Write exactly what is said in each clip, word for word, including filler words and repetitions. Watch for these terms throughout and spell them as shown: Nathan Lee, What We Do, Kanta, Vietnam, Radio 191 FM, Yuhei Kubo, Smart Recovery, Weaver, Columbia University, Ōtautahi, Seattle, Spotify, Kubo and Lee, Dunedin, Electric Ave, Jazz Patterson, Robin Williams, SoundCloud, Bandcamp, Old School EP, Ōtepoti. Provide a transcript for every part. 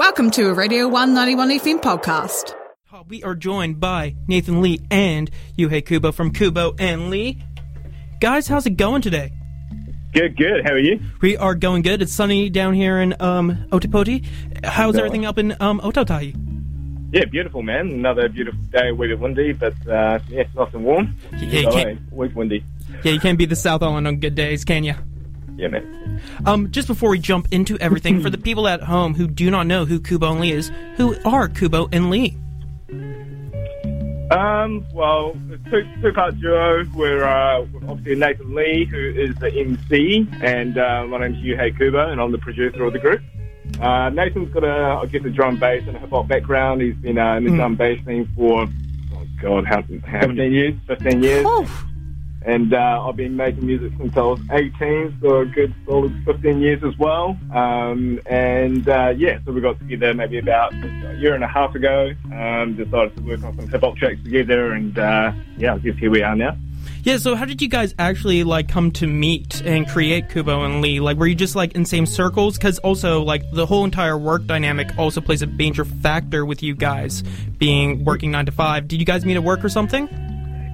Welcome to a Radio one ninety-one F M podcast. We are joined by Nathan Lee and Yuhei Kubo from Kubo and Lee. Guys, how's it going today? Good, good. How are you? We are going good. It's sunny down here in um, Ōtepoti. How's no. everything up in um, Ōtautahi? Yeah, beautiful, man. Another beautiful day, a wee bit windy, but uh, yeah, nice and warm. Yeah, you can't... Always windy. Yeah, you can't beat the South Island on good days, can you? Yeah, man. Um, just before we jump into everything, for the people at home who do not know who Kubo and Lee is, who are Kubo and Lee? Um, well, two two part duo. We're uh, obviously Nathan Lee, who is the M C, and uh, my name's Yuhei Kubo, and I'm the producer of the group. Uh, Nathan's got a, I guess, a drum bass and a hip hop background. He's been uh, in the mm. drum bass scene for, oh God, how how many years? Fifteen years. Oh. And uh, I've been making music since I was eighteen, so a good solid fifteen years as well. Um, and uh, yeah, so we got together maybe about a year and a half ago, um, decided to work on some hip-hop tracks together, and uh, yeah, I guess here we are now. Yeah, so how did you guys actually, like, come to meet and create Kubo and Lee? Like, were you just, like, in the same circles? Because also, like, the whole entire work dynamic also plays a major factor with you guys being working nine to five. Did you guys meet at work or something?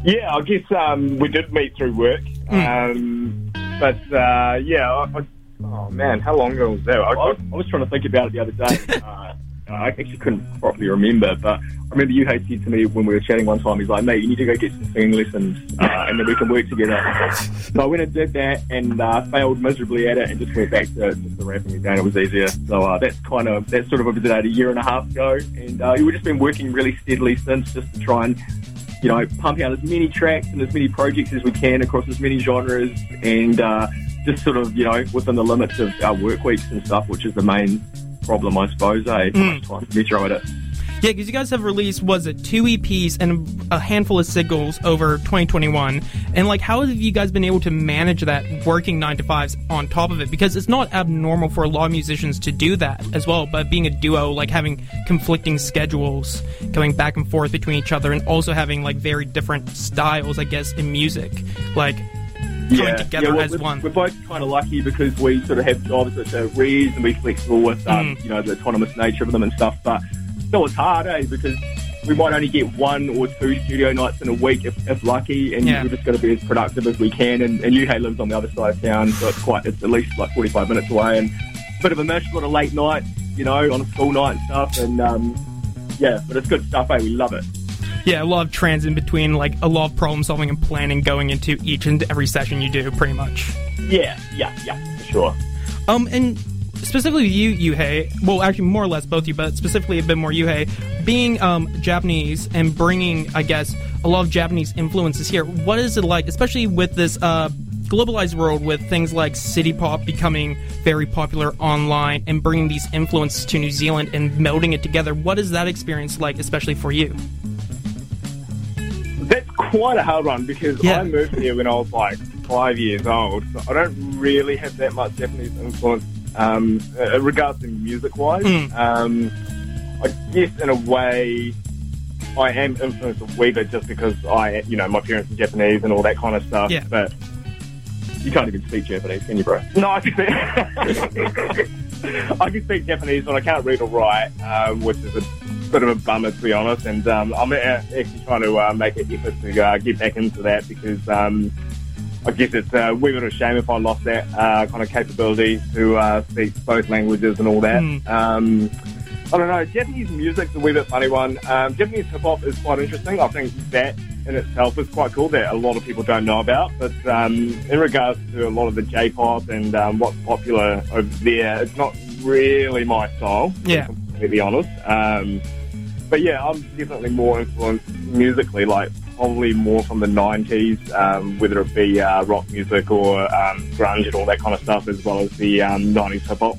Yeah, I guess um, we did meet through work, um, mm. but uh, yeah, I, I, oh man, how long ago was that? I, I, I was trying to think about it the other day, uh, I actually couldn't properly remember, but I remember Yuhei said to me when we were chatting one time, he's like, mate, you need to go get some singing lessons, uh, and then we can work together. So I went and did that, and uh, failed miserably at it, and just went back to just the rapping again, it was easier. So uh, that's kind of, that's sort of what we did a year and a half ago, and uh, we've just been working really steadily since, just to try and, you know, pump out as many tracks and as many projects as we can across as many genres, and uh, just sort of, you know, within the limits of our work weeks and stuff, which is the main problem, I suppose, eh? Too much time to metro at it. Yeah, because you guys have released, was it, two E Ps and a handful of singles over twenty twenty-one, and, like, how have you guys been able to manage that working nine to fives on top of it? Because it's not abnormal for a lot of musicians to do that as well, but being a duo, like, having conflicting schedules, going back and forth between each other, and also having, like, very different styles, I guess, in music, like, yeah, together yeah, well, as we're, one. We're both kind of lucky because we sort of have jobs that are reasonably flexible with, um, mm. you know, the autonomous nature of them and stuff, but... Still, it's hard, eh? Because we might only get one or two studio nights in a week, if, if lucky, and yeah. we're just going to be as productive as we can. And, and Yuhei lives on the other side of town, so it's quite, it's at least like forty-five minutes away, and a bit of a mish, a lot of late nights, you know, on a school night and stuff. And um, yeah, but it's good stuff, eh? We love it. Yeah, a lot of trends in between, like a lot of problem solving and planning going into each and every session you do, pretty much. Yeah, yeah, yeah, for sure. Um, and. Specifically you, Yuhei, well, actually more or less both you, but specifically a bit more Yuhei, being um, Japanese and bringing, I guess, a lot of Japanese influences here, what is it like, especially with this uh, globalized world, with things like city pop becoming very popular online and bringing these influences to New Zealand and melding it together, what is that experience like, especially for you? That's quite a hard one, because yeah. I moved here when I was like five years old, so I don't really have that much Japanese influence Um, uh, regarding music-wise, mm. um, I guess in a way I am influenced with Weaver just because I, you know, my parents are Japanese and all that kind of stuff. Yeah. But you can't even speak Japanese, can you, bro? No, I can speak. I can speak Japanese, but I can't read or write, um, which is a bit of a bummer, to be honest. And um, I'm actually trying to uh, make an effort to uh, get back into that because. Um, I guess it's a wee bit of a shame if I lost that uh, kind of capability to uh, speak both languages and all that. Mm. Um, I don't know, Japanese music's a wee bit funny one. Um, Japanese hip-hop is quite interesting. I think that in itself is quite cool that a lot of people don't know about. But um, in regards to a lot of the J-pop and um, what's popular over there, it's not really my style, yeah. to be honest. Um, but yeah, I'm definitely more influenced musically, like... probably more from the nineties, um, whether it be uh, rock music or um, grunge and all that kind of stuff, as well as the um, nineties hip-hop.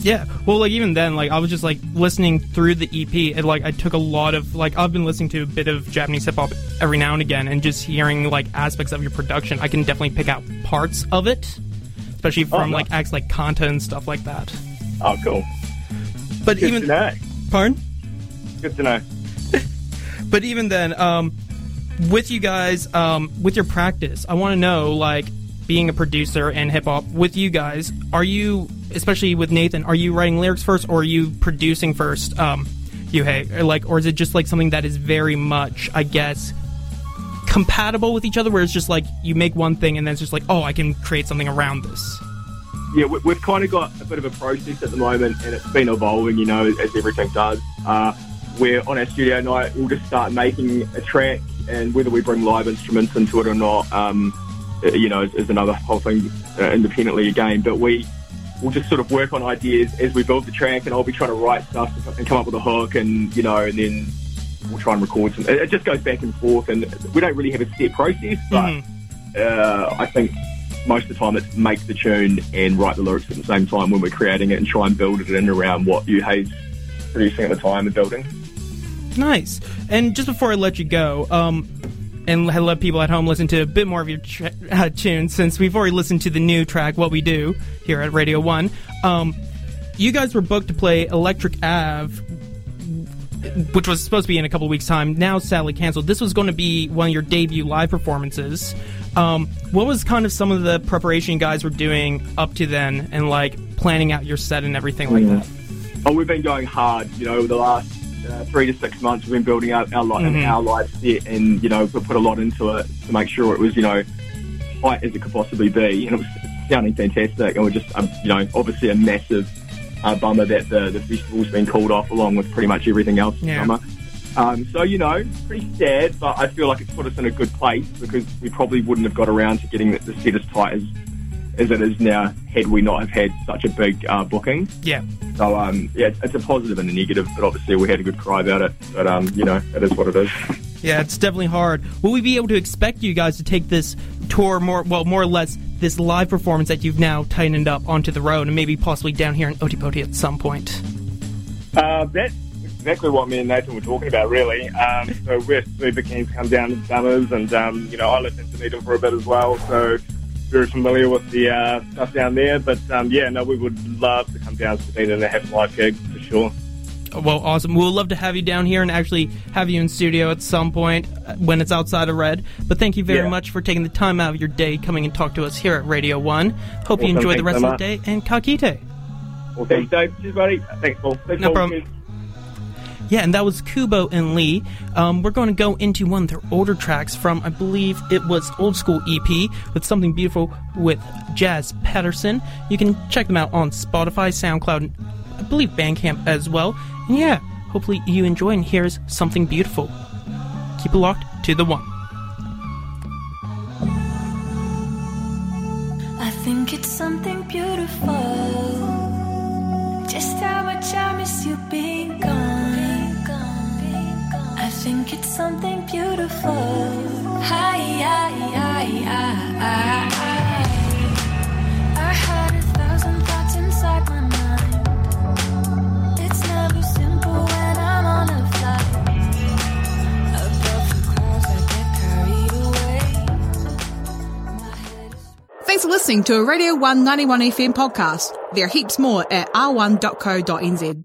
Yeah, well, like, even then, like, I was just, like, listening through the E P, and, like, I took a lot of, like, I've been listening to a bit of Japanese hip-hop every now and again, and just hearing, like, aspects of your production, I can definitely pick out parts of it, especially from, oh, nice. like, acts like Kanta and stuff like that. Oh, cool. But Good even... to know. Pardon? Good to know. But even then, um, with you guys, um, with your practice, I want to know, like, being a producer and hip-hop with you guys, are you, especially with Nathan, are you writing lyrics first, or are you producing first, um, Yuhei? Like, or is it just, like, something that is very much, I guess, compatible with each other, where it's just, like, you make one thing and then it's just like, oh, I can create something around this? Yeah, we've kind of got a bit of a process at the moment, and it's been evolving, you know, as everything does. Uh, we're on our studio night, we'll just start making a track, and whether we bring live instruments into it or not, um, you know, is another whole thing uh, independently again. But we, we'll just sort of work on ideas as we build the track, and I'll be trying to write stuff and come up with a hook, and, you know, and then we'll try and record some. It just goes back and forth, and we don't really have a set process, but mm-hmm. uh, I think... most of the time it's make the tune and write the lyrics at the same time when we're creating it, and try and build it in around what Yuhei's producing at the time and building. Nice. And just before I let you go, um, and let people at home listen to a bit more of your tra- uh, tunes, since we've already listened to the new track, What We Do, here at Radio one, um, you guys were booked to play Electric Ave, which was supposed to be in a couple of weeks' time, now sadly cancelled. This was going to be one of your debut live performances. Um, what was kind of some of the preparation you guys were doing up to then, and, like, planning out your set and everything like that? Oh, we've been going hard, you know, the last uh, three to six months we've been building up our, li- mm-hmm. our live set, and, you know, we put a lot into it to make sure it was, you know, tight as it could possibly be, and it was sounding fantastic, and we're just, um, you know, obviously a massive... Uh, bummer that the, the festival's been called off along with pretty much everything else. Yeah. Summer. Um, so, you know, pretty sad, but I feel like it's put us in a good place, because we probably wouldn't have got around to getting the, the set as tight as, as it is now had we not have had such a big uh, booking. Yeah. So, um, yeah, it's, it's a positive and a negative, but obviously we had a good cry about it. But, um, you know, it is what it is. Yeah, it's definitely hard. Will we be able to expect you guys to take this tour more, well, more or less, this live performance that you've now tightened up onto the road, and maybe possibly down here in Ōtepoti at some point? Uh, that's exactly what me and Nathan were talking about, really. Um, so we're super keen to come down to the summers, and, um, you know, I lived in Dunedin for a bit as well, so very familiar with the uh, stuff down there. But, um, yeah, no, we would love to come down to Dunedin and have a live gig, for sure. Well, awesome. We'll love to have you down here and actually have you in studio at some point when it's outside of Red. But thank you very yeah. much for taking the time out of your day, coming and talk to us here at Radio one. Hope awesome. you enjoy Thanks the rest so of the day, and ka kite. Well, thanks, Dave. Cheers, buddy. Thanks, Paul. Thanks, no Paul. problem. Cheers. Yeah, and that was Kubo and Lee. Um, we're going to go into one of their older tracks from, I believe it was Old School E P, with Something Beautiful with Jazz Patterson. You can check them out on Spotify, SoundCloud, and I believe Bandcamp as well. And yeah, hopefully you enjoy, and here's Something Beautiful. Keep it locked to the one. I think it's something beautiful, just how much I miss you being gone, being gone, being gone. I think it's something beautiful. Hi, hi, hi, hi, hi. I had a thousand thoughts inside my mind. Thanks for listening to a Radio one ninety-one F M podcast. There are heaps more at r one dot co dot n z.